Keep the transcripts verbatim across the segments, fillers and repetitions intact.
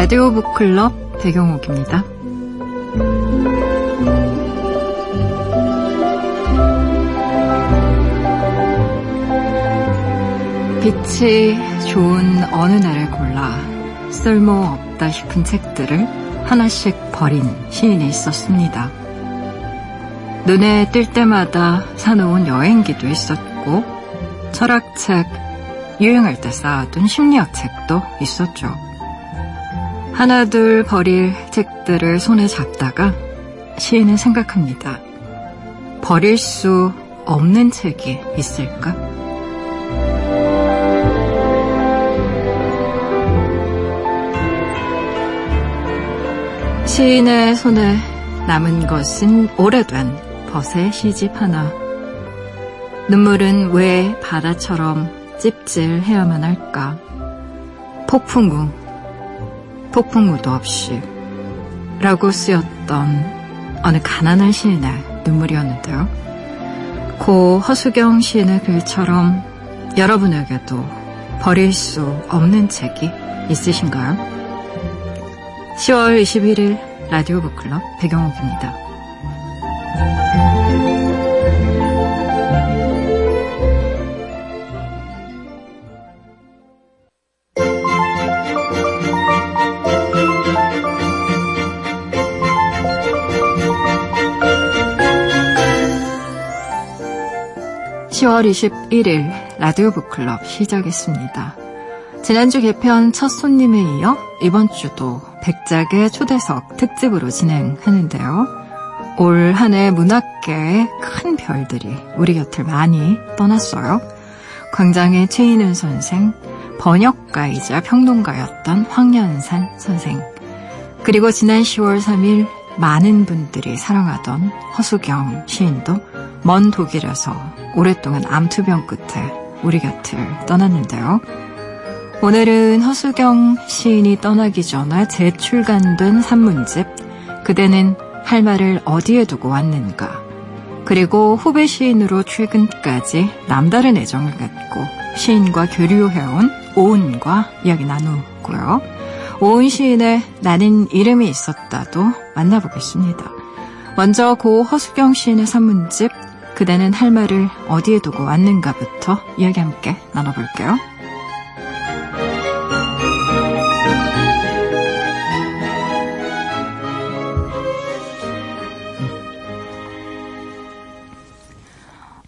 라디오 북클럽 배경옥입니다. 빛이 좋은 어느 날을 골라 쓸모없다 싶은 책들을 하나씩 버린 시인이 있었습니다. 눈에 띌 때마다 사놓은 여행기도 있었고 철학책, 유행할 때 쌓아둔 심리학책도 있었죠. 하나둘 버릴 책들을 손에 잡다가 시인은 생각합니다. 버릴 수 없는 책이 있을까? 시인의 손에 남은 것은 오래된 벗의 시집 하나. 눈물은 왜 바다처럼 찝찝해야만 할까? 폭풍우, 폭풍우도 없이 라고 쓰였던 어느 가난한 시인의 눈물이었는데요. 고 허수경 시인의 글처럼 여러분에게도 버릴 수 없는 책이 있으신가요? 시월 이십일일 라디오 북클럽 백영옥입니다. 시월 이십일일 라디오 북클럽 시작했습니다. 지난주 개편 첫 손님에 이어 이번 주도 백작의 초대석 특집으로 진행하는데요. 올 한 해 문학계의 큰 별들이 우리 곁을 많이 떠났어요. 광장의 최인훈 선생, 번역가이자 평론가였던 황현산 선생, 그리고 지난 시월 삼일 많은 분들이 사랑하던 허수경 시인도 먼 독일에서 오랫동안 암투병 끝에 우리 곁을 떠났는데요. 오늘은 허수경 시인이 떠나기 전에 재출간된 산문집 그대는 할 말을 어디에 두고 왔는가, 그리고 후배 시인으로 최근까지 남다른 애정을 갖고 시인과 교류해온 오은과 이야기 나누고요. 오은 시인의 나는 이름이 있었다도 만나보겠습니다. 먼저 고 허수경 시인의 산문집 그대는 할 말을 어디에 두고 왔는가부터 이야기 함께 나눠볼게요.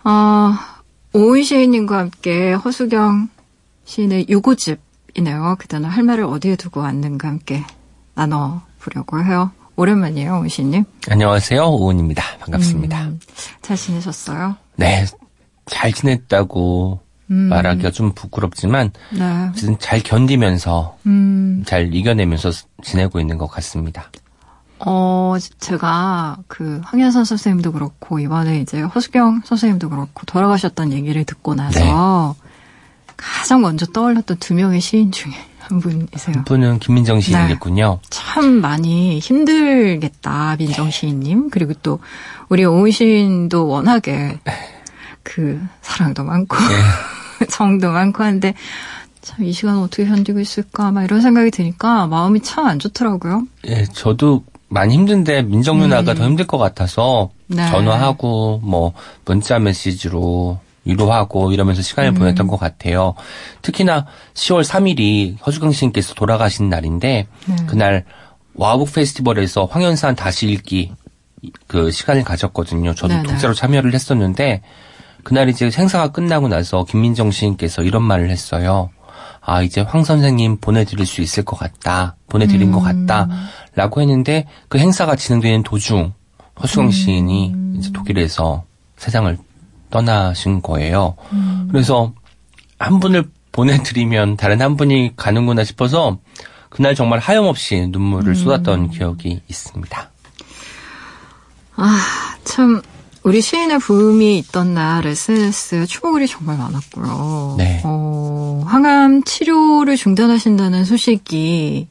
어, 오은 시인님과 함께 허수경 시인의 유고집이네요. 그대는 할 말을 어디에 두고 왔는가 함께 나눠보려고 해요. 오랜만이에요, 오은 시인님. 안녕하세요, 오은입니다. 반갑습니다. 음, 잘 지내셨어요? 네, 잘 지냈다고 음. 말하기가 좀 부끄럽지만 네. 잘 견디면서 음. 잘 이겨내면서 지내고 있는 것 같습니다. 어, 제가 그 황현산 선생님도 그렇고 이번에 이제 허수경 선생님도 그렇고 돌아가셨다는 얘기를 듣고 나서 네. 가장 먼저 떠올랐던 두 명의 시인 중에 한 분이세요. 한 분은 김민정 시인이겠군요. 네. 참 많이 힘들겠다, 민정 시인님. 그리고 또 우리 오은 시인도 워낙에 그 사랑도 많고 네. 정도 많고 한데 참 이 시간 어떻게 견디고 있을까 막 이런 생각이 드니까 마음이 참 안 좋더라고요. 예, 저도 많이 힘든데 민정 누나가 음. 더 힘들 것 같아서 네. 전화하고 뭐 문자 메시지로 위로하고 이러면서 시간을 음. 보냈던 것 같아요. 특히나 시월 삼일이 허수경 시인께서 돌아가신 날인데 네. 그날 와북 페스티벌에서 황현산 다시 읽기 그 시간을 가졌거든요. 저도 네, 독자로 네. 참여를 했었는데 그날 이제 행사가 끝나고 나서 김민정 시인께서 이런 말을 했어요. 아, 이제 황 선생님 보내드릴 수 있을 것 같다. 보내드린 음. 것 같다. 라고 했는데 그 행사가 진행되는 도중 허수경 음. 시인이 이제 독일에서 세상을 떠나신 거예요. 음. 그래서 한 분을 보내드리면 다른 한 분이 가는구나 싶어서 그날 정말 하염없이 눈물을 음. 쏟았던 기억이 있습니다. 아, 참 우리 시인의 부음이 있던 날 에스엔에스에 추모글이 정말 많았고요. 네. 어, 항암 치료를 중단하신다는 소식이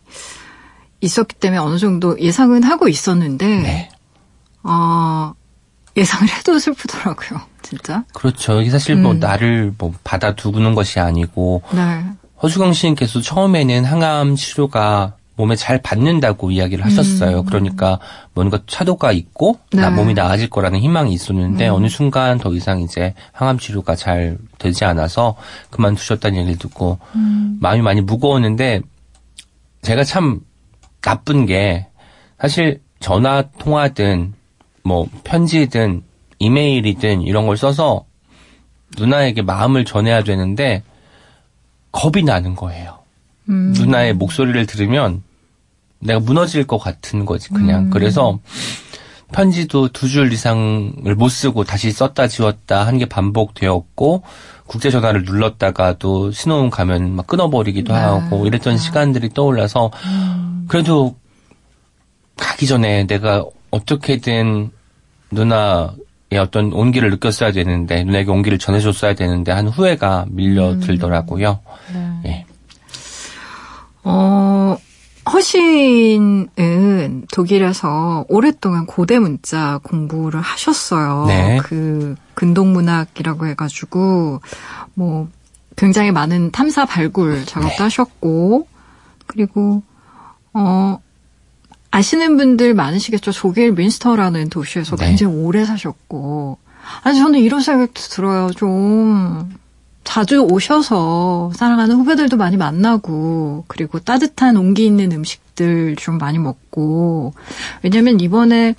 있었기 때문에 어느 정도 예상은 하고 있었는데 네. 어, 예상을 해도 슬프더라고요. 진짜. 그렇죠. 이게 사실 음. 뭐 나를 뭐 받아두는 것이 아니고 네. 허수경 시인께서 처음에는 항암 치료가 몸에 잘 받는다고 이야기를 하셨어요. 음. 그러니까 뭔가 차도가 있고 네. 나 몸이 나아질 거라는 희망이 있었는데 음. 어느 순간 더 이상 이제 항암 치료가 잘 되지 않아서 그만두셨다는 얘기를 듣고 음. 마음이 많이 무거웠는데 제가 참 나쁜 게 사실 전화 통화든 뭐 편지든 이메일이든 이런 걸 써서 누나에게 마음을 전해야 되는데 겁이 나는 거예요. 음. 누나의 목소리를 들으면 내가 무너질 것 같은 거지 그냥. 음. 그래서 편지도 두 줄 이상을 못 쓰고 다시 썼다 지웠다 한 게 반복되었고 국제전화를 눌렀다가 또 신호음 가면 막 끊어버리기도 네. 하고 이랬던 아. 시간들이 떠올라서 그래도 가기 전에 내가 어떻게든 누나의 어떤 온기를 느꼈어야 되는데 누나에게 온기를 전해줬어야 되는데 한 후회가 밀려들더라고요. 음. 네. 예. 어, 허신은 독일에서 오랫동안 고대 문자 공부를 하셨어요. 네. 그 근동문학이라고 해가지고 뭐 굉장히 많은 탐사 발굴 작업도 네. 하셨고 그리고 어 아시는 분들 많으시겠죠. 독일 민스터라는 도시에서 네. 굉장히 오래 사셨고 아니 저는 이런 생각도 들어요. 좀 자주 오셔서 사랑하는 후배들도 많이 만나고 그리고 따뜻한 온기 있는 음식들 좀 많이 먹고 왜냐면 이번에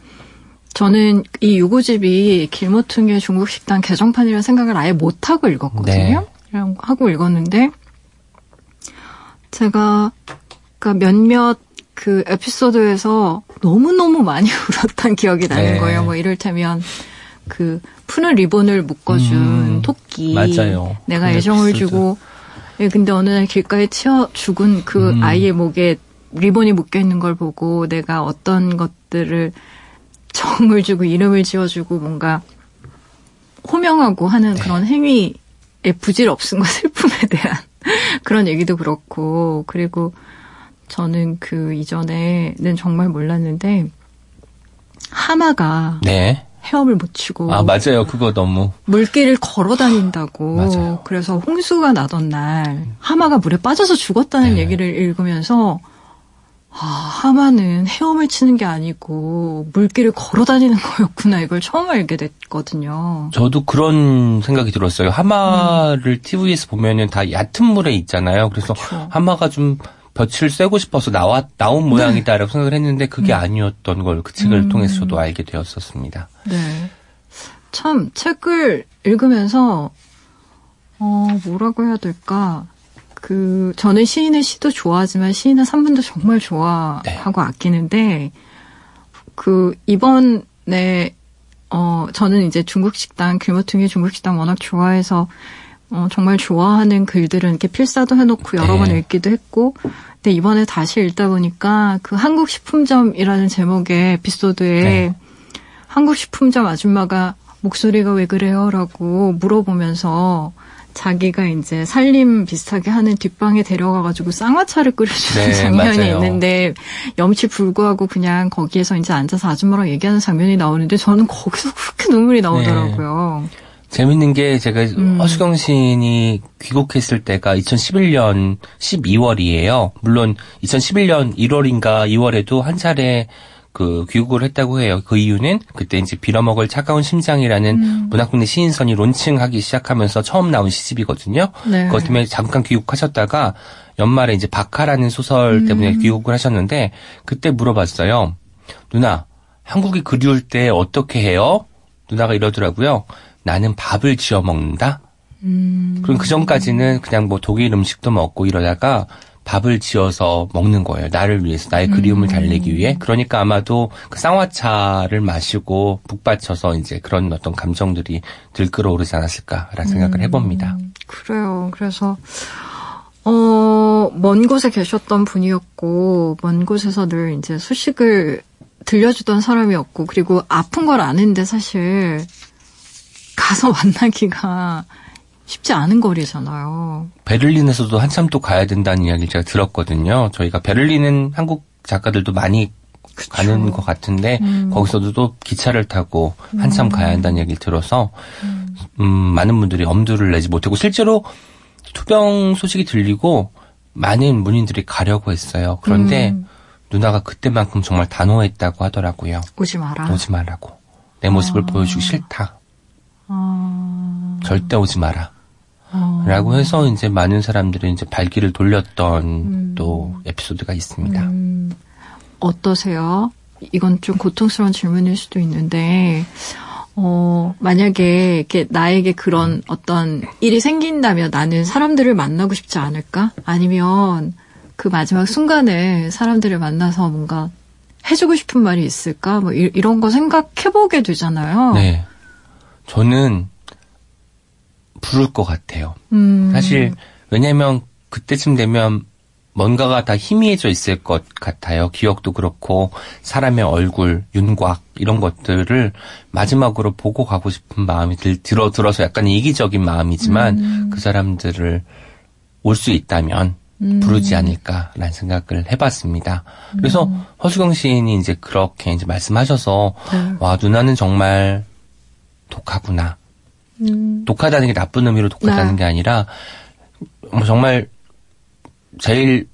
저는 이 유고집이 길모퉁이의 중국식당 개정판이라는 생각을 아예 못하고 읽었거든요. 네. 하고 읽었는데 제가 그러니까 몇몇 그 에피소드에서 너무너무 많이 울었던 기억이 나는 네. 거예요. 뭐 이를테면 그 푸른 리본을 묶어준 음, 토끼 맞아요. 내가 애정을 비싸죠. 주고 예, 근데 어느 날 길가에 치어 죽은 그 음. 아이의 목에 리본이 묶여있는 걸 보고 내가 어떤 것들을 정을 주고 이름을 지어주고 뭔가 호명하고 하는 네. 그런 행위의 부질없음과 슬픔에 대한 그런 얘기도 그렇고 그리고 저는 그 이전에는 정말 몰랐는데 하마가 네. 헤엄을 못 치고 아 맞아요 그거 너무 물길을 걸어 다닌다고 맞아요. 그래서 홍수가 나던 날 하마가 물에 빠져서 죽었다는 네. 얘기를 읽으면서 아 하마는 헤엄을 치는 게 아니고 물길을 걸어 다니는 거였구나 이걸 처음 알게 됐거든요. 저도 그런 생각이 들었어요. 하마를 음. 티비에서 보면은 다 얕은 물에 있잖아요. 그래서 그쵸. 하마가 좀 볕을 쐬고 싶어서 나와, 나온 모양이다라고 네. 생각을 했는데 그게 음. 아니었던 걸 그 책을 음. 통해서 저도 알게 되었었습니다. 네. 참 책을 읽으면서 어, 뭐라고 해야 될까 그 저는 시인의 시도 좋아하지만 시인의 산문도 정말 좋아하고 네. 아끼는데 그 이번에 어, 저는 이제 중국식당 길모퉁이 중국식당 워낙 좋아해서 어, 정말 좋아하는 글들은 이렇게 필사도 해놓고 여러 네. 번 읽기도 했고, 근데 이번에 다시 읽다 보니까 그 한국식품점이라는 제목의 에피소드에 네. 한국식품점 아줌마가 목소리가 왜 그래요? 라고 물어보면서 자기가 이제 살림 비슷하게 하는 뒷방에 데려가가지고 쌍화차를 끓여주는 네, 장면이 맞아요. 있는데 염치 불구하고 그냥 거기에서 이제 앉아서 아줌마랑 얘기하는 장면이 나오는데 저는 거기서 그렇게 눈물이 나오더라고요. 네. 재밌는 게 제가 음. 허수경 시인이 귀국했을 때가 이천십일 년 십이월이에요. 물론 이천십일 년 일월인가 이월에도 한 차례 그 귀국을 했다고 해요. 그 이유는 그때 이제 빌어먹을 차가운 심장이라는 음. 문학군의 시인선이 론칭하기 시작하면서 처음 나온 시집이거든요. 네. 그것 때문에 잠깐 귀국하셨다가 연말에 이제 박하라는 소설 때문에 음. 귀국을 하셨는데 그때 물어봤어요. 누나, 한국이 그리울 때 어떻게 해요? 누나가 이러더라고요. 나는 밥을 지어 먹는다. 음. 그럼 그 전까지는 그냥 뭐 독일 음식도 먹고 이러다가 밥을 지어서 먹는 거예요. 나를 위해서, 나의 그리움을 음. 달래기 위해. 그러니까 아마도 그 쌍화차를 마시고 북받쳐서 이제 그런 어떤 감정들이 들끓어오르지 않았을까라는 생각을 음. 해봅니다. 그래요. 그래서 어, 먼 곳에 계셨던 분이었고 먼 곳에서 늘 이제 소식을 들려주던 사람이었고 그리고 아픈 걸 아는데 사실 가서 만나기가 쉽지 않은 거리잖아요. 베를린에서도 한참 또 가야 된다는 이야기를 제가 들었거든요. 저희가 베를린은 한국 작가들도 많이 그쵸. 가는 것 같은데 음. 거기서도 또 기차를 타고 한참 음. 가야 한다는 얘기를 들어서 음. 음, 많은 분들이 엄두를 내지 못했고 실제로 투병 소식이 들리고 많은 문인들이 가려고 했어요. 그런데 음. 누나가 그때만큼 정말 단호했다고 하더라고요. 오지 마라. 오지 말라고. 내 모습을 아. 보여주기 싫다. 아. 절대 오지 마라. 아. 라고 해서 이제 많은 사람들이 이제 발길을 돌렸던 음. 또 에피소드가 있습니다. 음. 어떠세요? 이건 좀 고통스러운 질문일 수도 있는데, 어, 만약에 이렇게 나에게 그런 어떤 일이 생긴다면 나는 사람들을 만나고 싶지 않을까? 아니면 그 마지막 순간에 사람들을 만나서 뭔가 해주고 싶은 말이 있을까? 뭐 이, 이런 거 생각해보게 되잖아요. 네. 저는 부를 것 같아요. 음. 사실 왜냐면 그때쯤 되면 뭔가가 다 희미해져 있을 것 같아요. 기억도 그렇고 사람의 얼굴, 윤곽 이런 것들을 마지막으로 보고 가고 싶은 마음이 들, 들어, 들어서 약간 이기적인 마음이지만 음. 그 사람들을 올 수 있다면 음. 부르지 않을까라는 생각을 해봤습니다. 음. 그래서 허수경 시인이 이제 그렇게 이제 말씀하셔서 네. 와, 누나는 정말 독하구나. 음. 독하다는 게 나쁜 의미로 독하다는 네. 게 아니라 정말 제일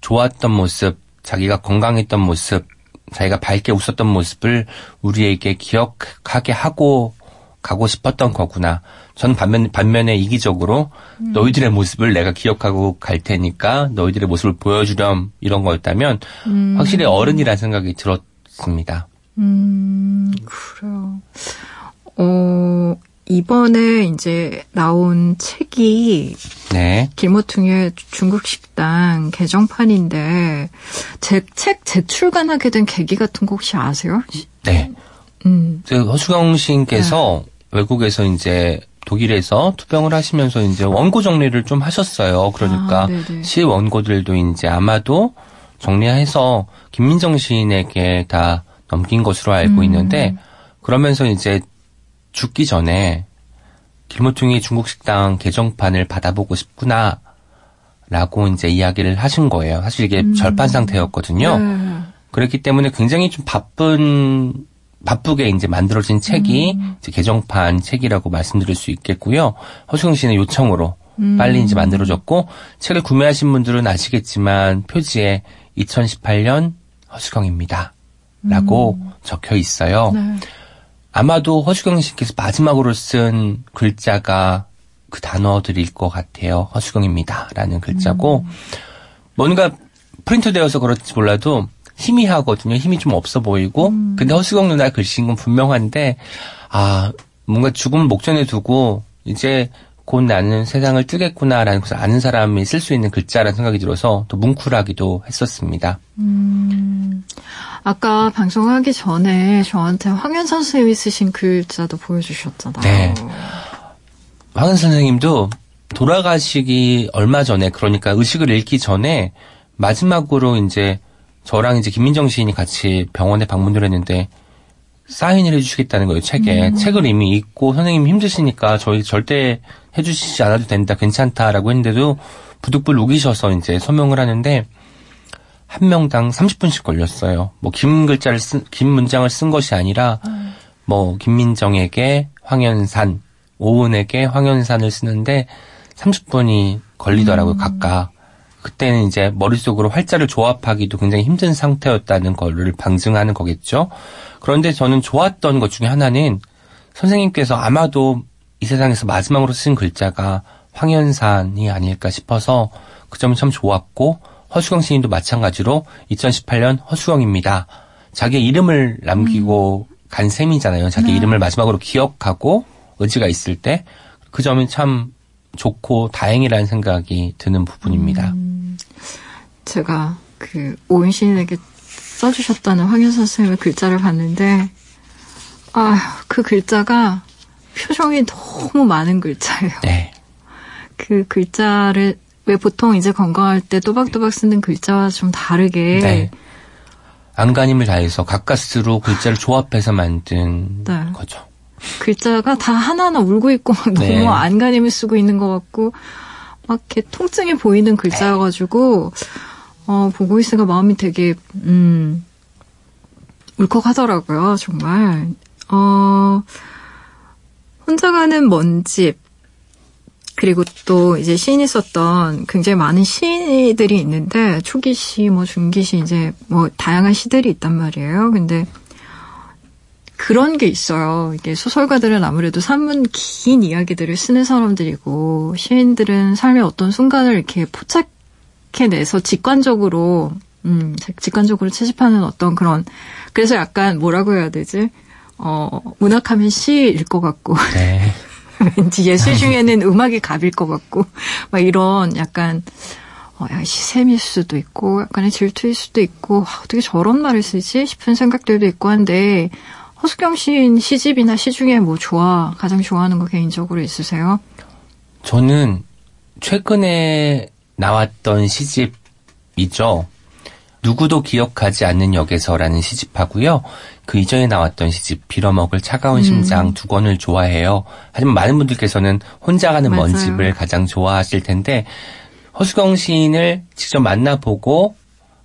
좋았던 모습, 자기가 건강했던 모습, 자기가 밝게 웃었던 모습을 우리에게 기억하게 하고 가고 싶었던 거구나. 전 반면, 반면에 이기적으로 음. 너희들의 모습을 내가 기억하고 갈 테니까 너희들의 모습을 보여주렴 이런 거였다면 음. 확실히 어른이라는 생각이 들었습니다. 음, 그래요. 어, 이번에 이제 나온 책이 네. 길모퉁이의 중국식당 개정판인데 제 책 재출간하게 된 계기 같은 거 혹시 아세요? 네. 음. 허수경 시인께서 네. 외국에서 이제 독일에서 투병을 하시면서 이제 원고 정리를 좀 하셨어요. 그러니까 아, 시 원고들도 이제 아마도 정리해서 김민정 시인에게 다 넘긴 것으로 알고 음. 있는데 그러면서 이제 죽기 전에 길모퉁이 중국식당 개정판을 받아보고 싶구나 라고 이제 이야기를 하신 거예요. 사실 이게 음. 절판 상태였거든요. 네. 그랬기 때문에 굉장히 좀 바쁜 바쁘게 이제 만들어진 책이 음. 이제 개정판 책이라고 말씀드릴 수 있겠고요. 허수경 씨는 요청으로 음. 빨리 이제 만들어졌고 책을 구매하신 분들은 아시겠지만 표지에 이천십팔 년 허수경입니다 라고 음. 적혀 있어요. 네. 아마도 허수경 씨께서 마지막으로 쓴 글자가 그 단어들일 것 같아요. 허수경입니다라는 글자고 음. 뭔가 프린트되어서 그렇지 몰라도 희미하거든요. 힘이 좀 없어 보이고 음. 근데 허수경 누나의 글씨인 건 분명한데 아 뭔가 죽음 목전에 두고 이제 곧 나는 세상을 뜨겠구나라는 것을 아는 사람이 쓸 수 있는 글자라는 생각이 들어서 더 뭉클하기도 했었습니다. 음, 아까 방송하기 전에 저한테 황현산 선생님이 쓰신 글자도 보여주셨잖아요. 네. 황현산 선생님도 돌아가시기 얼마 전에 그러니까 의식을 잃기 전에 마지막으로 이제 저랑 이제 김민정 시인이 같이 병원에 방문을 했는데 사인을 해주시겠다는 거예요, 책에. 음. 책을 이미 읽고 선생님 힘드시니까 저희 절대 해주시지 않아도 된다, 괜찮다라고 했는데도 부득불 우기셔서 이제 서명을 하는데 한 명당 삼십 분씩 걸렸어요. 뭐 긴 글자를 쓴, 긴 문장을 쓴 것이 아니라 음. 뭐 김민정에게 황현산, 오은에게 황현산을 쓰는데 삼십 분이 걸리더라고요, 음. 각각. 그때는 이제 머릿속으로 활자를 조합하기도 굉장히 힘든 상태였다는 걸 방증하는 거겠죠. 그런데 저는 좋았던 것 중에 하나는 선생님께서 아마도 이 세상에서 마지막으로 쓴 글자가 황현산이 아닐까 싶어서 그 점이 참 좋았고 허수경 시인도 마찬가지로 이천십팔 년 허수경입니다. 자기의 이름을 남기고 음. 간 셈이잖아요. 자기 네. 이름을 마지막으로 기억하고 의지가 있을 때 그 점이 참 좋고 다행이라는 생각이 드는 부분입니다. 음, 제가 그 오은 시인에게 써주셨다는 황현선 선생님의 글자를 봤는데 아, 그 글자가 표정이 너무 많은 글자예요. 네. 그 글자를 왜 보통 이제 건강할 때 또박또박 쓰는 글자와 좀 다르게 네. 안간힘을 다해서 가까스로 글자를 조합해서 만든 네. 거죠. 글자가 다 하나하나 울고 있고 막 네. 너무 안간힘을 쓰고 있는 것 같고 막 이렇게 통증이 보이는 글자여가지고 어, 보고 있으니까 마음이 되게 음, 울컥하더라고요. 정말. 어, 혼자 가는 먼 집 그리고 또 이제 시인이 썼던 굉장히 많은 시들이 있는데 초기 시, 뭐 중기 시 이제 뭐 다양한 시들이 있단 말이에요. 근데 그런 게 있어요. 이게 소설가들은 아무래도 산문 긴 이야기들을 쓰는 사람들이고 시인들은 삶의 어떤 순간을 이렇게 포착해내서 직관적으로 음 직관적으로 채집하는 어떤 그런 그래서 약간 뭐라고 해야 되지? 어 문학하면 시일 것 같고. 네. 왠지 예술 중에는 음악이 갑일 것 같고 막 이런 약간 어, 시샘일 수도 있고 약간의 질투일 수도 있고 와, 어떻게 저런 말을 쓰지 싶은 생각들도 있고 한데 허수경 시인 시집이나 시 중에 뭐 좋아 가장 좋아하는 거 개인적으로 있으세요? 저는 최근에 나왔던 시집이죠. 누구도 기억하지 않는 역에서라는 시집하고요. 그 이전에 나왔던 시집 빌어먹을 차가운 심장 음. 두 권을 좋아해요. 하지만 많은 분들께서는 혼자 가는 맞아요. 먼 집을 가장 좋아하실 텐데 허수경 시인을 직접 만나보고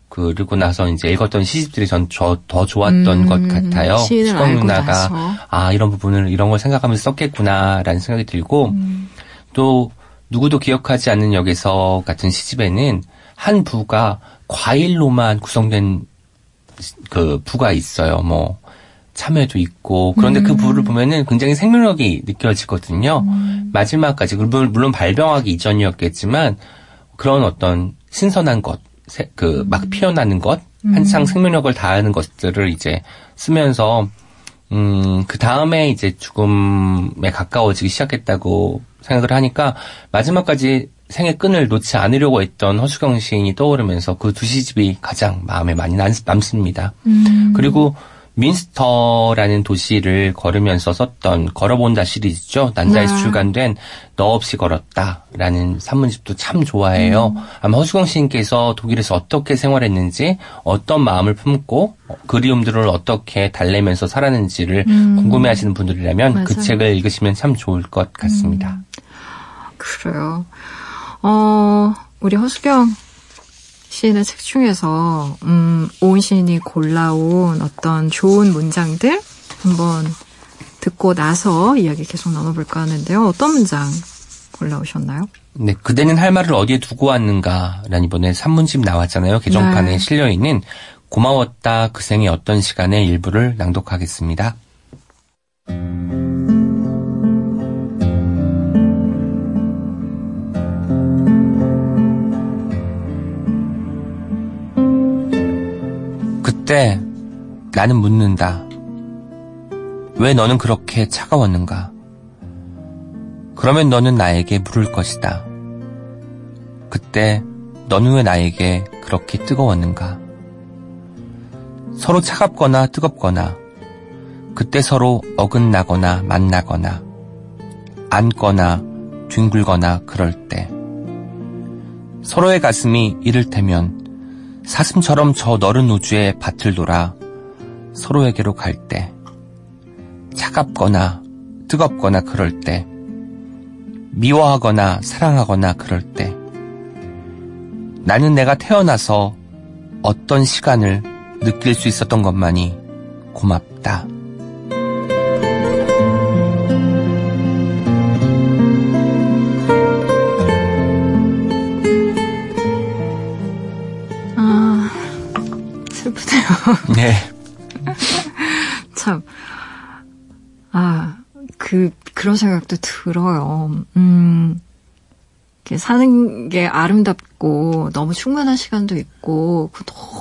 그리고 나서 이제 읽었던 시집들이 전 저 더 좋았던 음. 것 같아요. 허수경 누나가 나서. 아 이런 부분을 이런 걸 생각하면서 썼겠구나라는 생각이 들고 음. 또 누구도 기억하지 않는 역에서 같은 시집에는 한 부가 과일로만 구성된 그 부가 있어요. 뭐 참외도 있고 그런데 음. 그 부를 보면은 굉장히 생명력이 느껴지거든요. 음. 마지막까지 물론 발병하기 이전이었겠지만 그런 어떤 신선한 것, 그 막 피어나는 것, 음. 한창 생명력을 다하는 것들을 이제 쓰면서 음, 그 다음에 이제 죽음에 가까워지기 시작했다고 생각을 하니까 마지막까지 생의 끈을 놓지 않으려고 했던 허수경 시인이 떠오르면서 그 두 시집이 가장 마음에 많이 남습니다. 음. 그리고 민스터라는 도시를 걸으면서 썼던 걸어본다 시리즈죠. 난자에서 네. 출간된 너 없이 걸었다라는 산문집도 참 좋아해요. 음. 아마 허수경 시인께서 독일에서 어떻게 생활했는지 어떤 마음을 품고 그리움들을 어떻게 달래면서 살았는지를 음. 궁금해하시는 분들이라면 맞아요. 그 책을 읽으시면 참 좋을 것 같습니다. 음. 그래요. 어, 우리 허수경 시인의 책 중에서, 음, 오은 시인이 골라온 어떤 좋은 문장들 한번 듣고 나서 이야기 계속 나눠볼까 하는데요. 어떤 문장 골라오셨나요? 네, 그대는 할 말을 어디에 두고 왔는가? 라는 이번에 산문집 나왔잖아요. 개정판에 네. 실려있는 고마웠다 그 생의 어떤 시간의 일부를 낭독하겠습니다. 그때 나는 묻는다. 왜 너는 그렇게 차가웠는가? 그러면 너는 나에게 물을 것이다. 그때 너는 왜 나에게 그렇게 뜨거웠는가? 서로 차갑거나 뜨겁거나 그때 서로 어긋나거나 만나거나 안거나 뒹굴거나 그럴 때 서로의 가슴이 이를테면 사슴처럼 저 너른 우주의 밭을 돌아 서로에게로 갈 때 차갑거나 뜨겁거나 그럴 때 미워하거나 사랑하거나 그럴 때 나는 내가 태어나서 어떤 시간을 느낄 수 있었던 것만이 고맙다. 네. 참, 아, 그, 그런 생각도 들어요. 음, 이렇게 사는 게 아름답고, 너무 충만한 시간도 있고,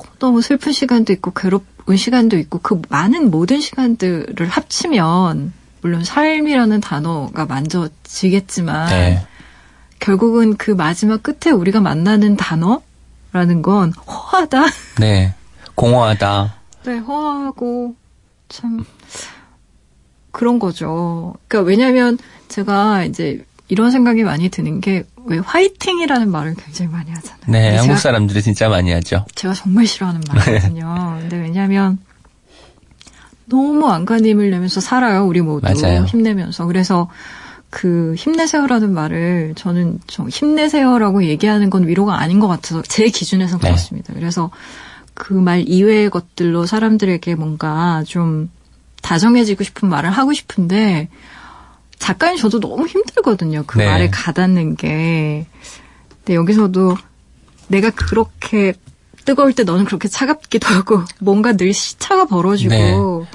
너무너무 슬픈 시간도 있고, 괴로운 시간도 있고, 그 많은 모든 시간들을 합치면, 물론 삶이라는 단어가 만져지겠지만, 네. 결국은 그 마지막 끝에 우리가 만나는 단어라는 건 허하다. 네. 공허하다. 네, 허하고 참 그런 거죠. 그러니까 왜냐하면 제가 이제 이런 생각이 많이 드는 게 왜 화이팅이라는 말을 굉장히 많이 하잖아요. 네, 한국 사람들이 진짜 많이 하죠. 제가 정말 싫어하는 말이거든요. 근데 왜냐하면 너무 안간 힘을 내면서 살아요. 우리 모두 맞아요. 힘내면서. 그래서 그 힘내세요라는 말을 저는 좀 힘내세요라고 얘기하는 건 위로가 아닌 것 같아서 제 기준에서는 네. 그렇습니다. 그래서 그 말 이외의 것들로 사람들에게 뭔가 좀 다정해지고 싶은 말을 하고 싶은데 작가인 저도 너무 힘들거든요. 그 네. 말에 가닿는 게. 근데 여기서도 내가 그렇게 뜨거울 때 너는 그렇게 차갑기도 하고 뭔가 늘 시차가 벌어지고. 네.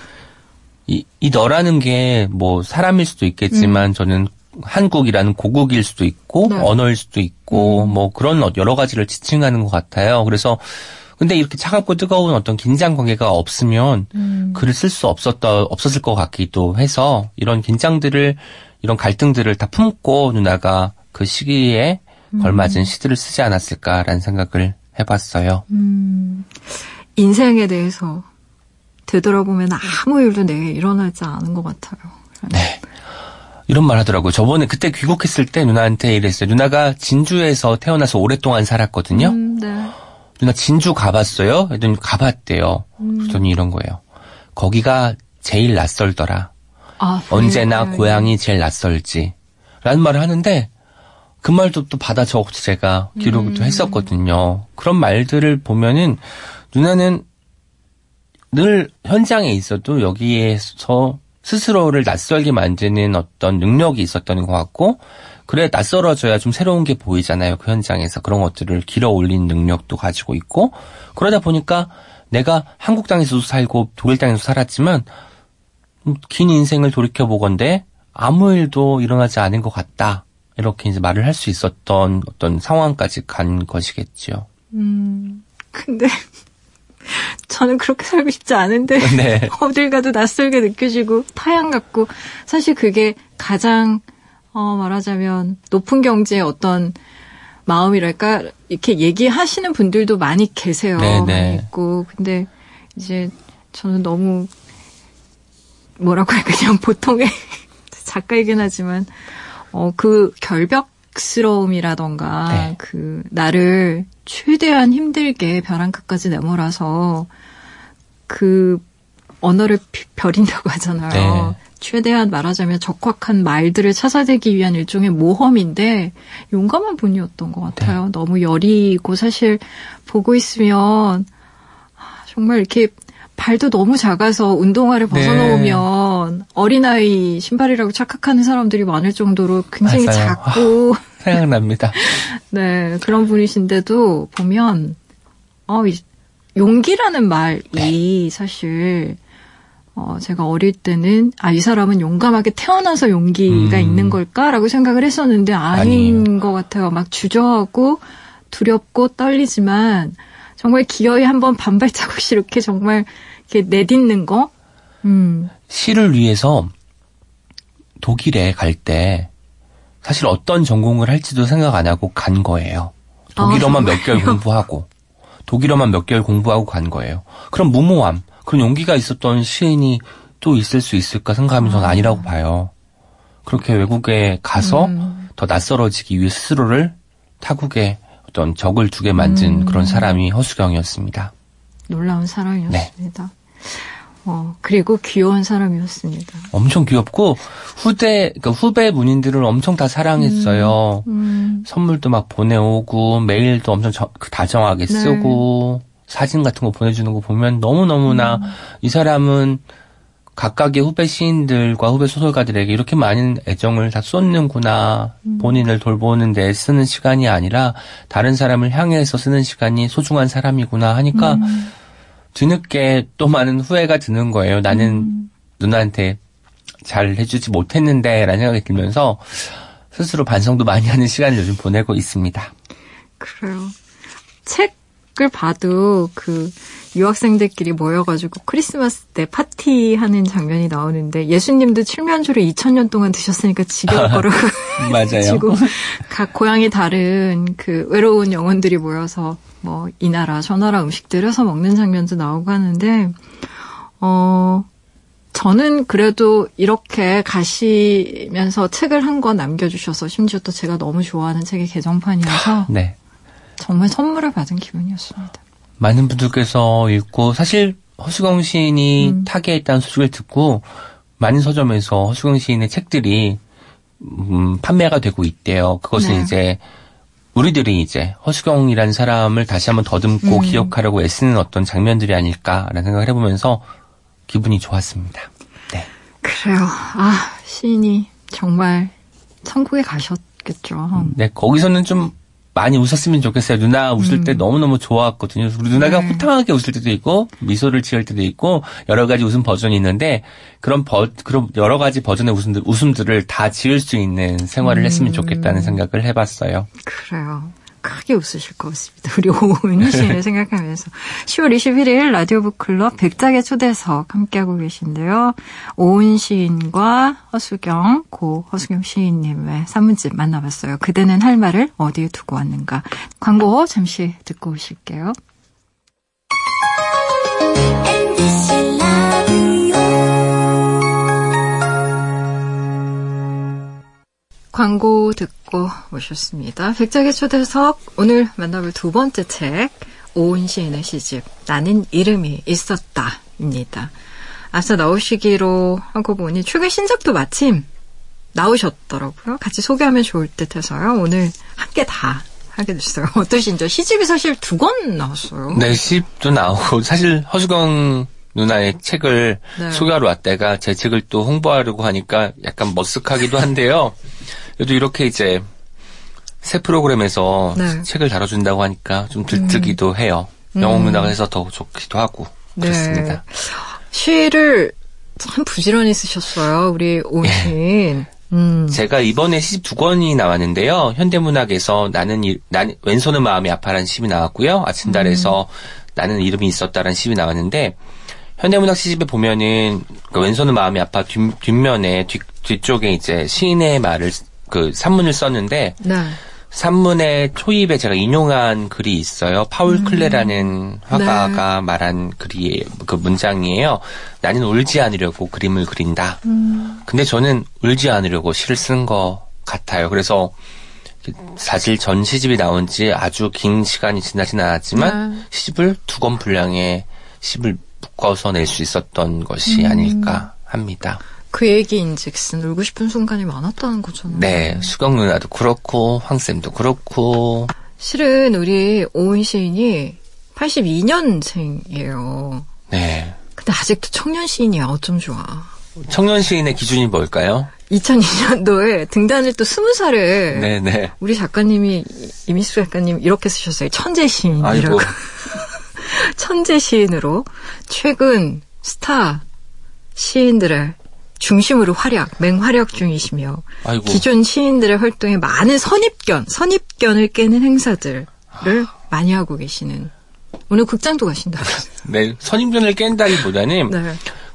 이, 이 너라는 게 뭐 사람일 수도 있겠지만 음. 저는 한국이라는 고국일 수도 있고 네. 언어일 수도 있고 음. 뭐 그런 여러 가지를 지칭하는 것 같아요. 그래서 근데 이렇게 차갑고 뜨거운 어떤 긴장 관계가 없으면 음. 글을 쓸 수 없었다 없었을 것 같기도 해서 이런 긴장들을 이런 갈등들을 다 품고 누나가 그 시기에 음. 걸맞은 시들을 쓰지 않았을까라는 생각을 해봤어요. 음. 인생에 대해서 되돌아보면 아무 일도 내일 일어나지 않은 것 같아요. 네. 이런 말 하더라고요. 저번에 그때 귀국했을 때 누나한테 이랬어요. 누나가 진주에서 태어나서 오랫동안 살았거든요. 음, 네. 누나 진주 가봤어요? 그랬더니 가봤대요. 음. 그랬더니 이런 거예요. 거기가 제일 낯설더라. 아, 언제나 네. 고향이 제일 낯설지. 라는 말을 하는데 그 말도 또 받아 적어 제가 기록도 음. 했었거든요. 그런 말들을 보면은 누나는 늘 현장에 있어도 여기에서 스스로를 낯설게 만드는 어떤 능력이 있었던 것 같고 그래 낯설어져야 좀 새로운 게 보이잖아요. 그 현장에서 그런 것들을 길어올리는 능력도 가지고 있고 그러다 보니까 내가 한국 땅에서도 살고 독일 땅에서도 살았지만 긴 인생을 돌이켜보건대 아무 일도 일어나지 않은 것 같다. 이렇게 이제 말을 할 수 있었던 어떤 상황까지 간 것이겠죠. 음, 근데... 저는 그렇게 살고 싶지 않은데 네. 어딜 가도 낯설게 느껴지고 타양 같고 사실 그게 가장 어 말하자면 높은 경지의 어떤 마음이랄까 이렇게 얘기하시는 분들도 많이 계세요. 네, 네. 많이 있고 근데 이제 저는 너무 뭐라고 해야 그냥 보통의 작가이긴 하지만 어 그 결벽 스러움이라던가 네. 그 나를 최대한 힘들게 벼랑끝까지 내몰아서 그 언어를 벼린다고 하잖아요. 네. 최대한 말하자면 적확한 말들을 찾아내기 위한 일종의 모험인데 용감한 분이었던 것 같아요. 네. 너무 여리고 사실 보고 있으면 정말 이렇게 발도 너무 작아서 운동화를 벗어놓으면 네. 어린아이 신발이라고 착각하는 사람들이 많을 정도로 굉장히 맞아요. 작고. 아, 생각납니다. 네, 그런 분이신데도 보면 어, 용기라는 말이 네. 사실 어, 제가 어릴 때는 아, 이 사람은 용감하게 태어나서 용기가 음. 있는 걸까라고 생각을 했었는데 아닌 아니에요. 것 같아요. 막 주저하고 두렵고 떨리지만 정말 기어이 한번 반발자국씩 이렇게 정말 이렇게 내딛는 거? 음. 시를 위해서 독일에 갈 때 사실 어떤 전공을 할지도 생각 안 하고 간 거예요. 독일어만 아, 몇 개월 공부하고 독일어만 몇 개월 공부하고 간 거예요. 그럼 무모함, 그런 용기가 있었던 시인이 또 있을 수 있을까 생각하면 저는 아니라고 봐요. 그렇게 외국에 가서 음. 더 낯설어지기 위해 스스로를 타국에 어떤 적을 두게 만든 음. 그런 사람이 허수경이었습니다. 놀라운 사람이었습니다. 네. 어, 그리고 귀여운 사람이었습니다. 엄청 귀엽고 후대 그러니까 후배 문인들을 엄청 다 사랑했어요. 음. 음. 선물도 막 보내오고 메일도 엄청 저, 다정하게 네. 쓰고 사진 같은 거 보내주는 거 보면 너무너무나 음. 이 사람은 각각의 후배 시인들과 후배 소설가들에게 이렇게 많은 애정을 다 쏟는구나. 음. 본인을 돌보는 데 쓰는 시간이 아니라 다른 사람을 향해서 쓰는 시간이 소중한 사람이구나 하니까 음. 뒤늦게 또 많은 후회가 드는 거예요. 나는 음. 누나한테 잘 해주지 못했는데 라는 생각이 들면서 스스로 반성도 많이 하는 시간을 요즘 보내고 있습니다. 그래요. 책 글 봐도 그 유학생들끼리 모여가지고 크리스마스 때 파티하는 장면이 나오는데 예수님도 칠면조를 이천 년 동안 드셨으니까 지겨울 거라고 해가지고 각 고향이 다른 그 외로운 영혼들이 모여서 뭐 이 나라 저 나라 음식들 해서 먹는 장면도 나오고 하는데 어 저는 그래도 이렇게 가시면서 책을 한 권 남겨주셔서 심지어 또 제가 너무 좋아하는 책의 개정판이어서 네. 정말 선물을 받은 기분이었습니다. 많은 분들께서 읽고 사실 허수경 시인이 음. 타계에 있다는 소식을 듣고 많은 서점에서 허수경 시인의 책들이 음, 판매가 되고 있대요. 그것은 네. 이제 우리들이 이제 허수경이라는 사람을 다시 한번 더듬고 음. 기억하려고 애쓰는 어떤 장면들이 아닐까라는 생각을 해보면서 기분이 좋았습니다. 네. 그래요. 아, 시인이 정말 천국에 가셨겠죠. 네, 거기서는 좀 많이 웃었으면 좋겠어요. 누나 웃을 음. 때 너무너무 좋았거든요. 우리 누나가 네. 호탕하게 웃을 때도 있고 미소를 지을 때도 있고 여러 가지 웃음 버전이 있는데 그런 버 그런 여러 가지 버전의 웃음들 웃음들을 다 지을 수 있는 생활을 음. 했으면 좋겠다는 생각을 해봤어요. 그래요. 크게 웃으실 것 같습니다. 우리 오은 씨를 생각하면서. 시월 이십일일 라디오 북클럽 백작의 초대석 함께하고 계신데요. 오은 시인과 허수경, 고 허수경 시인님의 산문집 만나봤어요. 그대는 할 말을 어디에 두고 왔는가. 광고 잠시 듣고 오실게요. 광고 듣고 오셨습니다. 백작의 초대석 오늘 만나볼 두 번째 책 오은 시인의 시집 나는 이름이 있었다입니다. 앞서 나오시기로 하고 보니 최근 신작도 마침 나오셨더라고요. 같이 소개하면 좋을 듯 해서요. 오늘 함께 다 하게 됐어요. 어떠신지 시집이 사실 두 권 나왔어요. 네. 시집도 나오고 사실 허수경 누나의 책을 네. 소개하러 왔다가 제 책을 또 홍보하려고 하니까 약간 머쓱하기도 한데요. 그래도 이렇게 이제 새 프로그램에서 네. 책을 다뤄준다고 하니까 좀 들뜨기도 음. 해요. 영웅 누나가 해서 더 좋기도 하고 네. 그렇습니다. 시를 참 부지런히 쓰셨어요. 우리 오신. 음. 제가 이번에 시집 두 권이 나왔는데요. 현대문학에서 나는, 이, 난, 왼손은 마음이 아파라는 시집이 나왔고요. 아침달에서 음. 나는 이름이 있었다라는 시집이 나왔는데 현대문학 시집에 보면은 그러니까 왼손은 마음이 아파 뒷, 뒷면에 뒤, 뒤쪽에 이제 시인의 말을 그 산문을 썼는데 네. 산문의 초입에 제가 인용한 글이 있어요. 파울 음. 클레라는 화가가 네. 말한 글이 그 문장이에요. 나는 울지 않으려고 그림을 그린다. 음. 근데 저는 울지 않으려고 시를 쓴 것 같아요. 그래서 사실 전 시집이 나온 지 아주 긴 시간이 지나진 않았지만 네. 시집을 두 권 분량의 시집을 묶어서 낼 수 있었던 것이 음. 아닐까 합니다. 그 얘기인즉슨 울고 싶은 순간이 많았다는 거잖아요. 네. 수경 누나도 그렇고 황쌤도 그렇고. 실은 우리 오은 시인이 팔십이년생이에요. 네. 근데 아직도 청년 시인이야. 어쩜 좋아. 청년 시인의 기준이 뭘까요? 이천이년도에 등단을 또 스무 살에 네네. 우리 작가님이 이민수 작가님 이렇게 쓰셨어요. 천재 시인이라고. 천재 시인으로 최근 스타 시인들의 중심으로 활약, 맹활약 중이시며 아이고. 기존 시인들의 활동에 많은 선입견, 선입견을 깨는 행사들을 아. 많이 하고 계시는 오늘 극장도 가신다고 네, 선입견을 깬다기보다는 네.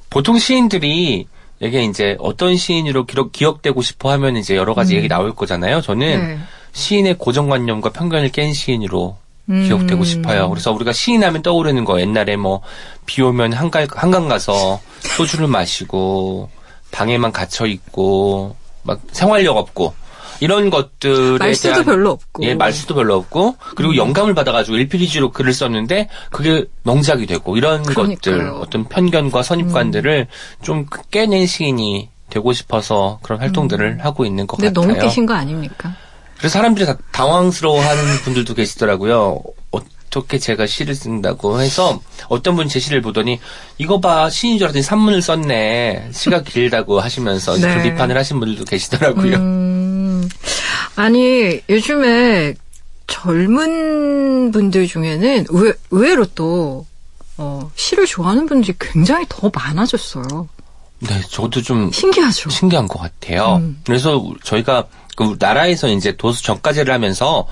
보통 시인들이 이게 이제 어떤 시인으로 기록, 기억되고 싶어 하면 이제 여러 가지 음. 얘기 나올 거잖아요. 저는 네. 시인의 고정관념과 편견을 깬 시인으로 기억되고 음. 싶어요. 그래서 우리가 시인하면 떠오르는 거 옛날에 뭐 비 오면 한강, 한강 가서 소주를 마시고 방에만 갇혀 있고 막 생활력 없고 이런 것들에 말수도 대한, 별로 없고 예 말수도 별로 없고 그리고 음. 영감을 받아가지고 일필이지로 글을 썼는데 그게 명작이 되고 이런 그러니까요. 것들 어떤 편견과 선입관들을 음. 좀 깨는 시인이 되고 싶어서 그런 활동들을 음. 하고 있는 것 근데 같아요. 근데 너무 깨신 거 아닙니까? 그래서 사람들이 다 당황스러워하는 분들도 계시더라고요. 어떻게 제가 시를 쓴다고 해서 어떤 분이 제 시를 보더니 이거 봐 시인 줄 알았더니 산문을 썼네. 시가 길다고 하시면서 네. 비판을 하신 분들도 계시더라고요. 음, 아니 요즘에 젊은 분들 중에는 의, 의외로 또 어, 시를 좋아하는 분들이 굉장히 더 많아졌어요. 네, 저도 좀 신기하죠. 신기한 것 같아요. 음. 그래서 저희가 그 나라에서 이제 도서 정가제를 하면서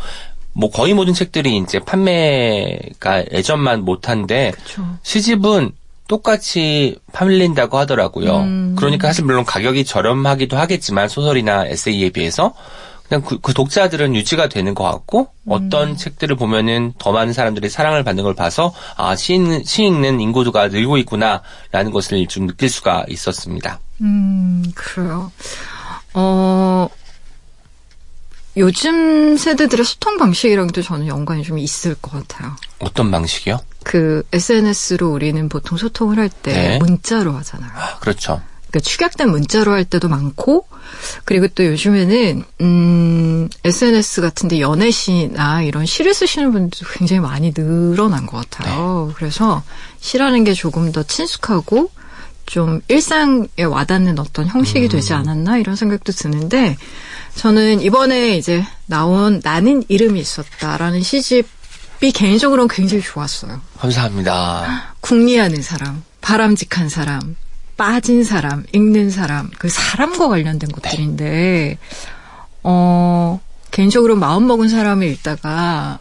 뭐 거의 모든 책들이 이제 판매가 예전만 못한데 그쵸. 시집은 똑같이 팔린다고 하더라고요. 음. 그러니까 사실 물론 가격이 저렴하기도 하겠지만 소설이나 에세이에 비해서 그냥 그, 그 독자들은 유지가 되는 것 같고 음. 어떤 책들을 보면은 더 많은 사람들이 사랑을 받는 걸 봐서 아, 시 읽는, 시 읽는 인구도가 늘고 있구나라는 것을 좀 느낄 수가 있었습니다. 음, 그래요. 어... 요즘 세대들의 소통 방식이랑도 저는 연관이 좀 있을 것 같아요. 어떤 방식이요? 그 에스엔에스로 우리는 보통 소통을 할 때 네. 문자로 하잖아요. 아, 그렇죠. 그러니까 축약된 문자로 할 때도 많고 그리고 또 요즘에는 음, 에스엔에스 같은데 연애시나 이런 시를 쓰시는 분들도 굉장히 많이 늘어난 것 같아요. 네. 그래서 시라는 게 조금 더 친숙하고 좀 일상에 와닿는 어떤 형식이 음. 되지 않았나 이런 생각도 드는데, 저는 이번에 이제 나온 나는 이름이 있었다라는 시집이 개인적으로는 굉장히 좋았어요. 감사합니다. 궁리하는 사람, 바람직한 사람, 빠진 사람, 읽는 사람, 그 사람과 관련된 것들인데 네. 어, 개인적으로 마음먹은 사람을 읽다가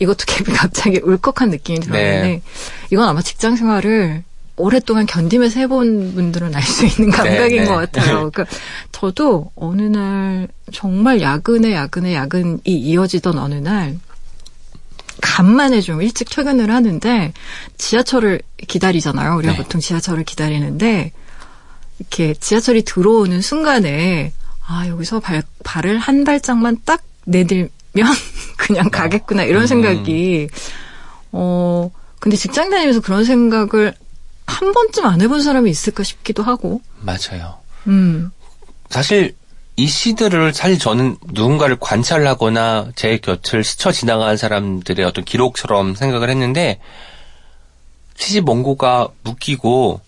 이것도 갑자기 울컥한 느낌이 들었는데 네. 이건 아마 직장 생활을 오랫동안 견디면서 해본 분들은 알 수 있는 감각인 네, 네. 것 같아요. 그러니까 저도 어느 날 정말 야근에 야근에 야근이 이어지던 어느 날 간만에 좀 일찍 퇴근을 하는데 지하철을 기다리잖아요. 우리가 네. 보통 지하철을 기다리는데 이렇게 지하철이 들어오는 순간에 아 여기서 발, 발을 한 발짝만 딱 내밀면 그냥 어. 가겠구나 이런 생각이 음. 어 근데 직장 다니면서 그런 생각을 한 번쯤 안 해본 사람이 있을까 싶기도 하고. 맞아요. 음. 사실 이 시들을 사실 저는 누군가를 관찰하거나 제 곁을 스쳐 지나간 사람들의 어떤 기록처럼 생각을 했는데 시집 원고가 묶이고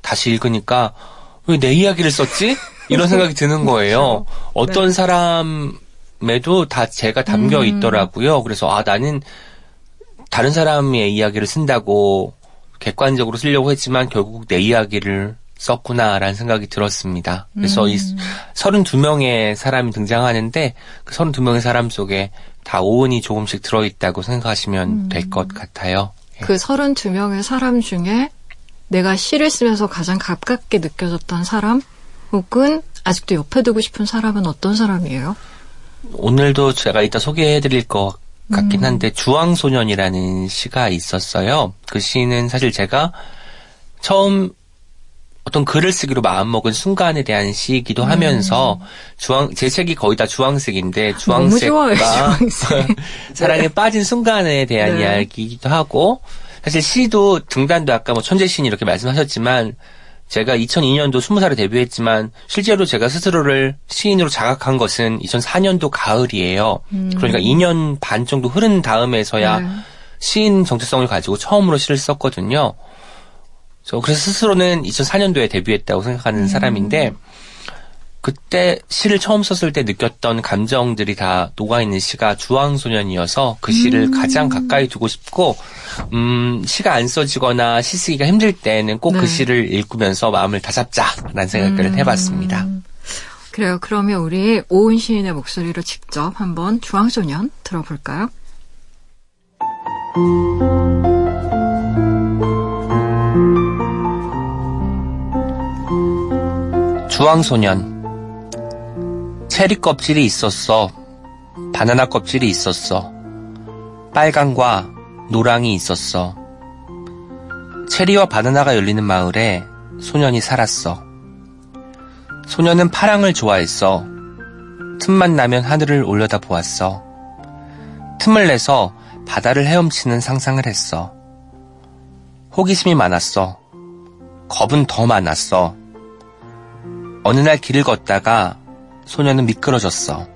다시 읽으니까 왜 내 이야기를 썼지? 이런 생각이 드는 거예요. 그렇죠. 어떤 네. 사람에도 다 제가 담겨 음. 있더라고요. 그래서 아 나는 다른 사람의 이야기를 쓴다고 객관적으로 쓰려고 했지만 결국 내 이야기를 썼구나라는 생각이 들었습니다. 그래서 음. 이 서른두 명의 사람이 등장하는데 그 서른두 명의 사람 속에 다 오은이 조금씩 들어있다고 생각하시면 음. 될 것 같아요. 그 서른두 명의 사람 중에 내가 시를 쓰면서 가장 가깝게 느껴졌던 사람 혹은 아직도 옆에 두고 싶은 사람은 어떤 사람이에요? 오늘도 제가 이따 소개해드릴 것 같긴 한데 주황소년이라는 시가 있었어요. 그 시는 사실 제가 처음 어떤 글을 쓰기로 마음먹은 순간에 대한 시이기도 음. 하면서 주황 제 책이 거의 다 주황색인데 주황색과 주황색. 사랑에 빠진 순간에 대한 네. 이야기이기도 하고 사실 시도 등단도 아까 뭐 천재시인 이렇게 말씀하셨지만 제가 이천이 년도 스무 살에 데뷔했지만 실제로 제가 스스로를 시인으로 자각한 것은 이천사 년도 가을이에요. 음. 그러니까 이 년 반 정도 흐른 다음에서야 네. 시인 정체성을 가지고 처음으로 시를 썼거든요. 저 그래서 스스로는 이천사 년도에 데뷔했다고 생각하는 음. 사람인데 그때 시를 처음 썼을 때 느꼈던 감정들이 다 녹아있는 시가 주황소년이어서 그 시를 음. 가장 가까이 두고 싶고 음, 시가 안 써지거나 시 쓰기가 힘들 때는 꼭 그 네. 시를 읽으면서 마음을 다잡자라는 생각을 음. 해봤습니다. 그래요. 그러면 우리 오은 시인의 목소리로 직접 한번 주황소년 들어볼까요? 주황소년 체리 껍질이 있었어. 바나나 껍질이 있었어. 빨강과 노랑이 있었어. 체리와 바나나가 열리는 마을에 소년이 살았어. 소년은 파랑을 좋아했어. 틈만 나면 하늘을 올려다보았어. 틈을 내서 바다를 헤엄치는 상상을 했어. 호기심이 많았어. 겁은 더 많았어. 어느 날 길을 걷다가 소년은 미끄러졌어.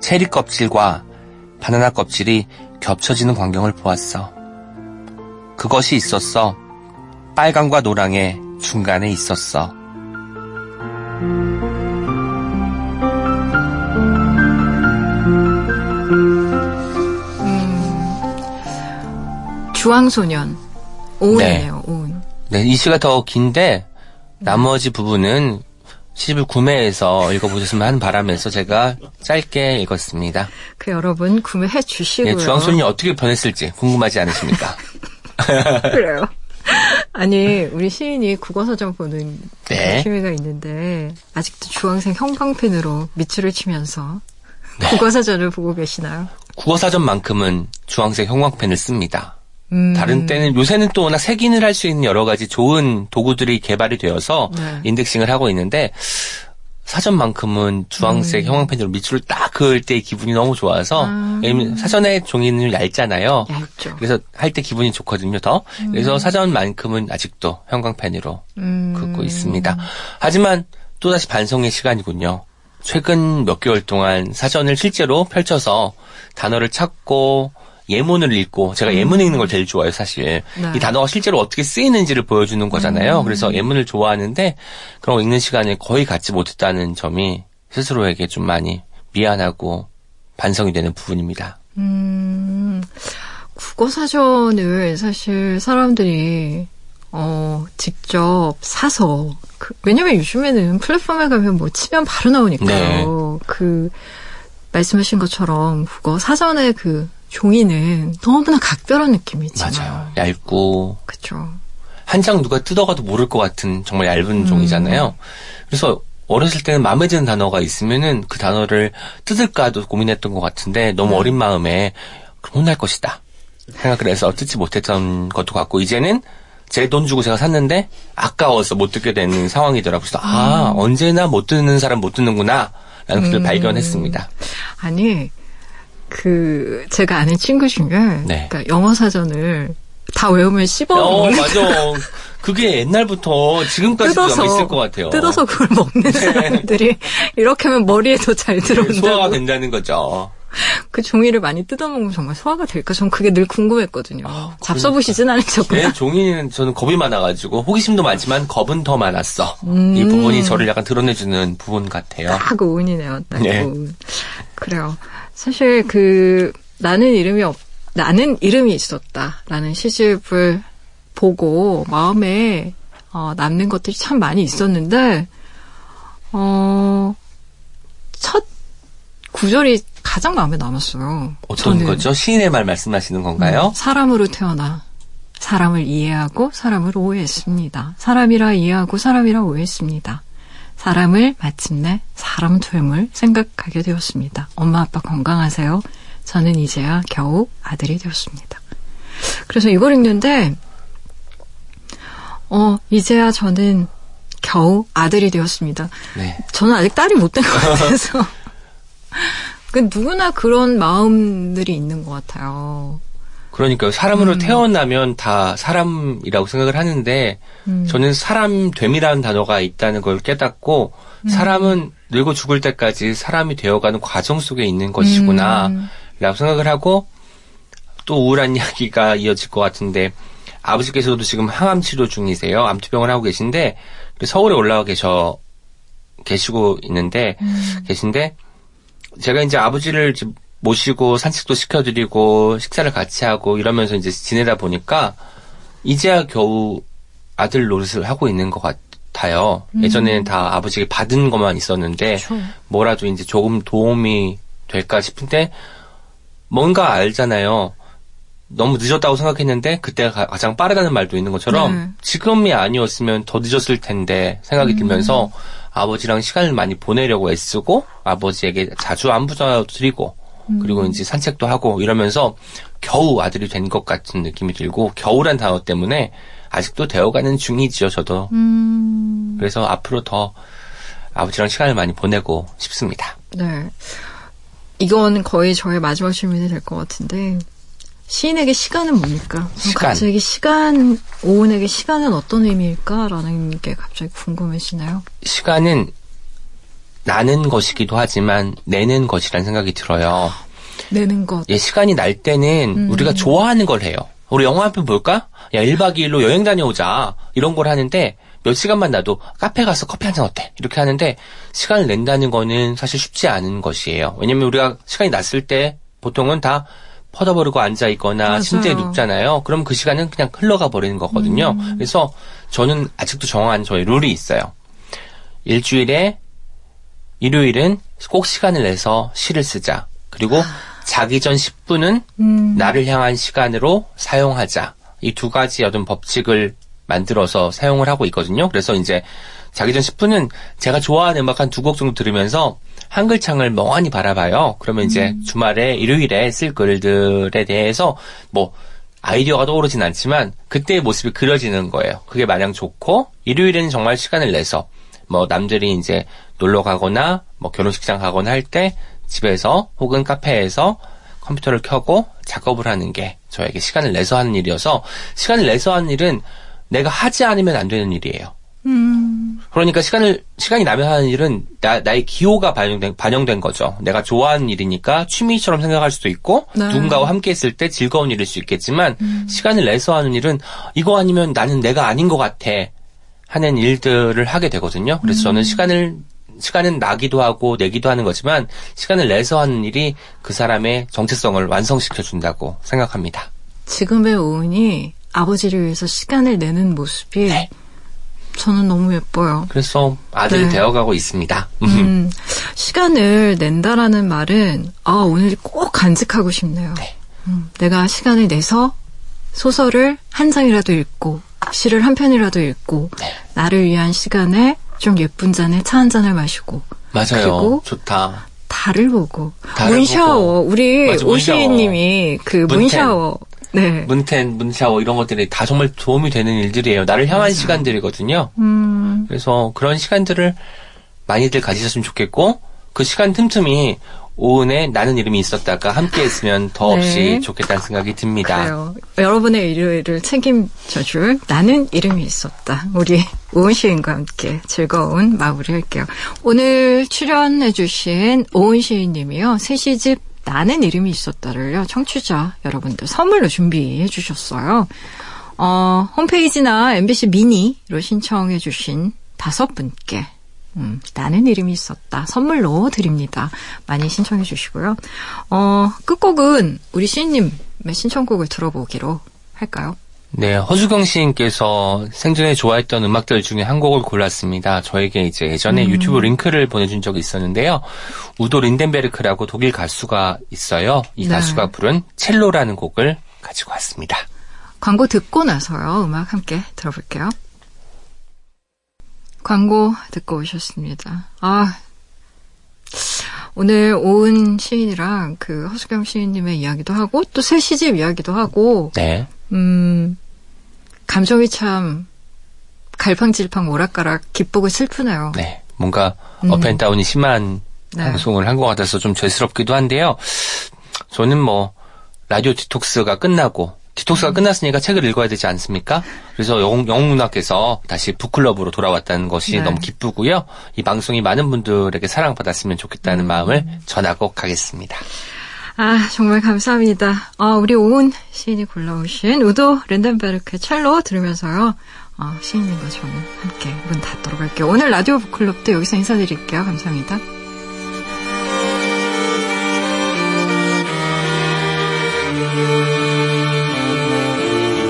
체리 껍질과 바나나 껍질이 겹쳐지는 광경을 보았어. 그것이 있었어. 빨강과 노랑의 중간에 있었어. 음, 주황소년 오은이네요. 네. 오은. 네, 이 시가 더 긴데 나머지 부분은 시집을 구매해서 읽어보셨으면 하는 바람에서 제가 짧게 읽었습니다. 그 여러분 구매해 주시고요. 예, 주황소년이 어떻게 변했을지 궁금하지 않으십니까? 그래요. 아니 우리 시인이 국어사전 보는 네. 취미가 있는데 아직도 주황색 형광펜으로 밑줄을 치면서 네. 국어사전을 보고 계시나요? 국어사전만큼은 주황색 형광펜을 씁니다. 음. 다른 때는 요새는 또 워낙 색인을 할 수 있는 여러 가지 좋은 도구들이 개발이 되어서 네. 인덱싱을 하고 있는데 사전만큼은 주황색 음. 형광펜으로 밑줄을 딱 그을 때의 기분이 너무 좋아서 아. 사전의 종이는 얇잖아요. 얇죠. 그래서 할 때 기분이 좋거든요. 더 음. 그래서 사전만큼은 아직도 형광펜으로 음. 긋고 있습니다. 하지만 또다시 반성의 시간이군요. 최근 몇 개월 동안 사전을 실제로 펼쳐서 단어를 찾고 예문을 읽고, 제가 예문 읽는 걸 제일 좋아해요, 사실. 네. 이 단어가 실제로 어떻게 쓰이는지를 보여주는 거잖아요. 음. 그래서 예문을 좋아하는데 그런 거 읽는 시간을 거의 갖지 못했다는 점이 스스로에게 좀 많이 미안하고 반성이 되는 부분입니다. 음, 국어사전을 사실 사람들이 어, 직접 사서 그, 왜냐면 요즘에는 플랫폼에 가면 뭐 치면 바로 나오니까요. 네. 그 말씀하신 것처럼 국어 사전의 그 종이는 너무나 각별한 느낌이지만 맞아요. 얇고 그렇죠. 한 장 누가 뜯어가도 모를 것 같은 정말 얇은 음. 종이잖아요. 그래서 어렸을 때는 마음에 드는 단어가 있으면은 그 단어를 뜯을까도 고민했던 것 같은데 너무 네. 어린 마음에 그럼 혼날 것이다 생각을 해서 뜯지 못했던 것도 같고 이제는 제 돈 주고 제가 샀는데 아까워서 못 듣게 되는 상황이더라고요. 그래서 아, 음. 언제나 못 듣는 사람 못 듣는구나 라는 것을 음. 발견했습니다. 아니, 그 제가 아는 친구 중에 네. 그러니까 영어 사전을 다 외우면 씹어 어, 먹는 맞아. 그게 옛날부터 지금까지도 뜯어서, 있을 것 같아요. 뜯어서 그걸 먹는 네. 사람들이 이렇게 하면 머리에도 잘 들어온다고. 소화가 된다는 거죠. 그 종이를 많이 뜯어먹으면 정말 소화가 될까? 전 그게 늘 궁금했거든요. 아, 잡숴보시진 않으셨구나. 네, 종이는 저는 겁이 많아가지고 호기심도 많지만 겁은 더 많았어. 음. 이 부분이 저를 약간 드러내주는 부분 같아요. 딱 오은이네요. 딱 네. 오은. 그래요. 사실 그 나는 이름이 없, 나는 이름이 있었다라는 시집을 보고 마음에 어, 남는 것들이 참 많이 있었는데 어, 첫 구절이 가장 마음에 남았어요. 어떤 거죠? 시인의 말 말씀하시는 건가요? 음, 사람으로 태어나 사람을 이해하고 사람을 오해했습니다. 사람이라 이해하고 사람이라 오해했습니다. 사람을 마침내 사람 됨을 생각하게 되었습니다. 엄마 아빠 건강하세요. 저는 이제야 겨우 아들이 되었습니다. 그래서 이걸 읽는데 어 이제야 저는 겨우 아들이 되었습니다. 네. 저는 아직 딸이 못 된 것 같아서 누구나 그런 마음들이 있는 것 같아요. 그러니까요. 사람으로 음. 태어나면 다 사람이라고 생각을 하는데 음. 저는 사람됨이라는 단어가 있다는 걸 깨닫고 음. 사람은 늙어 죽을 때까지 사람이 되어가는 과정 속에 있는 것이구나 음. 라고 생각을 하고 또 우울한 이야기가 이어질 것 같은데 아버지께서도 지금 항암 치료 중이세요. 암투병을 하고 계신데 서울에 올라와 계셔 계시고 있는데 음. 계신데 제가 이제 아버지를 모시고 산책도 시켜드리고 식사를 같이 하고 이러면서 이제 지내다 보니까 이제야 겨우 아들 노릇을 하고 있는 것 같아요. 음. 예전에는 다 아버지에게 받은 것만 있었는데 그쵸. 뭐라도 이제 조금 도움이 될까 싶은데 뭔가 알잖아요. 너무 늦었다고 생각했는데 그때가 가장 빠르다는 말도 있는 것처럼 네. 지금이 아니었으면 더 늦었을 텐데 생각이 음. 들면서 아버지랑 시간을 많이 보내려고 애쓰고 아버지에게 자주 안부도 드리고 음. 그리고 이제 산책도 하고 이러면서 겨우 아들이 된 것 같은 느낌이 들고 겨우란 단어 때문에 아직도 되어가는 중이지요 저도. 음. 그래서 앞으로 더 아버지랑 시간을 많이 보내고 싶습니다. 네, 이건 거의 저의 마지막 질문이 될 것 같은데 시인에게 시간은 뭡니까? 시간. 갑자기 시간, 오은에게 시간은 어떤 의미일까라는 게 갑자기 궁금해지나요? 시간은 나는 것이기도 하지만 내는 것이라는 생각이 들어요. 내는 것. 예, 시간이 날 때는 음. 우리가 좋아하는 걸 해요. 우리 영화 한 편 볼까? 야, 일박 이일로 여행 다녀오자. 이런 걸 하는데 몇 시간만 나도 카페 가서 커피 한 잔 어때? 이렇게 하는데 시간을 낸다는 거는 사실 쉽지 않은 것이에요. 왜냐면 우리가 시간이 났을 때 보통은 다 퍼져버리고 앉아있거나 맞아요. 침대에 눕잖아요. 그럼 그 시간은 그냥 흘러가 버리는 거거든요. 음. 그래서 저는 아직도 정한 저의 룰이 있어요. 일주일에 일요일은 꼭 시간을 내서 시를 쓰자. 그리고 자기 전 십 분은 음. 나를 향한 시간으로 사용하자. 이 두 가지 어떤 법칙을 만들어서 사용을 하고 있거든요. 그래서 이제 자기 전 십 분은 제가 좋아하는 음악 한 두 곡 정도 들으면서 한글창을 멍하니 바라봐요. 그러면 이제 음. 주말에 일요일에 쓸 글들에 대해서 뭐 아이디어가 떠오르진 않지만 그때의 모습이 그려지는 거예요. 그게 마냥 좋고 일요일에는 정말 시간을 내서 뭐 남들이 이제 놀러 가거나 뭐 결혼식장 가거나 할 때 집에서 혹은 카페에서 컴퓨터를 켜고 작업을 하는 게 저에게 시간을 내서 하는 일이어서 시간을 내서 하는 일은 내가 하지 않으면 안 되는 일이에요. 음. 그러니까 시간을, 시간이 나면 하는 일은 나, 나의 기호가 반영된, 반영된 거죠. 내가 좋아하는 일이니까 취미처럼 생각할 수도 있고, 네. 누군가와 함께 있을 때 즐거운 일일 수 있겠지만, 음. 시간을 내서 하는 일은 이거 아니면 나는 내가 아닌 것 같아 하는 일들을 하게 되거든요. 그래서 음. 저는 시간을, 시간은 나기도 하고 내기도 하는 거지만, 시간을 내서 하는 일이 그 사람의 정체성을 완성시켜준다고 생각합니다. 지금의 오은이 아버지를 위해서 시간을 내는 모습이, 네. 저는 너무 예뻐요. 그래서 아들이 네. 되어가고 있습니다. 음, 시간을 낸다라는 말은 아 오늘 꼭 간직하고 싶네요. 네. 음, 내가 시간을 내서 소설을 한 장이라도 읽고 시를 한 편이라도 읽고 네. 나를 위한 시간에 좀 예쁜 잔에 차 한 잔을 마시고 맞아요. 그리고 좋다. 달을 보고 달을 문샤워 보고. 우리 맞아, 오시인님이 그 문샤워 네. 문텐, 문샤워 이런 것들이 다 정말 도움이 되는 일들이에요. 나를 향한 맞아요. 시간들이거든요. 음. 그래서 그런 시간들을 많이들 가지셨으면 좋겠고 그 시간 틈틈이 오은의 나는 이름이 있었다가 함께 했으면 더없이 네. 좋겠다는 생각이 듭니다. 그래요. 여러분의 일요일을 책임져줄 나는 이름이 있었다. 우리 오은 시인과 함께 즐거운 마무리할게요. 오늘 출연해주신 오은 시인님이요. 새 시집 나는 이름이 있었다를요. 청취자 여러분들 선물로 준비해 주셨어요. 어, 홈페이지나 엠비씨 미니로 신청해 주신 다섯 분께 음, 나는 이름이 있었다 선물로 드립니다. 많이 신청해 주시고요. 어, 끝곡은 우리 시인님의 신청곡을 들어보기로 할까요? 네, 허수경 시인께서 생전에 좋아했던 음악들 중에 한 곡을 골랐습니다. 저에게 이제 예전에 음. 유튜브 링크를 보내준 적이 있었는데요. 우도 린덴베르크라고 독일 가수가 있어요. 이 네. 가수가 부른 첼로라는 곡을 가지고 왔습니다. 광고 듣고 나서요. 음악 함께 들어볼게요. 광고 듣고 오셨습니다. 아, 오늘 오은 시인이랑 그 허수경 시인님의 이야기도 하고 또 새 시집 이야기도 하고 네. 음, 감정이 참 갈팡질팡 오락가락 기쁘고 슬프네요. 네, 뭔가 음. 업앤다운이 심한 네. 방송을 한 것 같아서 좀 죄스럽기도 한데요. 저는 뭐 라디오 디톡스가 끝나고 디톡스가 음. 끝났으니까 책을 읽어야 되지 않습니까? 그래서 영웅, 영웅문학께서 다시 북클럽으로 돌아왔다는 것이 네. 너무 기쁘고요. 이 방송이 많은 분들에게 사랑받았으면 좋겠다는 음. 마음을 전하고 가겠습니다. 아, 정말 감사합니다. 아, 우리 오은 시인이 골라오신 우도 린덴베르크의 첼로 들으면서요. 어, 시인님과 저는 함께 문 닫도록 할게요. 오늘 라디오 북클럽도 여기서 인사드릴게요. 감사합니다.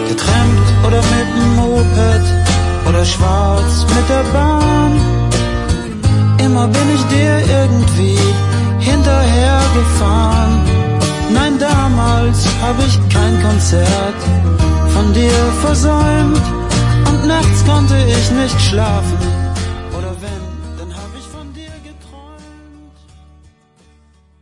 Getrennt oder mit dem Moped oder schwarz mit der Bahn Immer bin ich dir irgendwie hinterhergefahren Nein, damals hab ich kein Konzert von dir versäumt und nachts konnte ich nicht schlafen oder wenn, dann hab ich von dir geträumt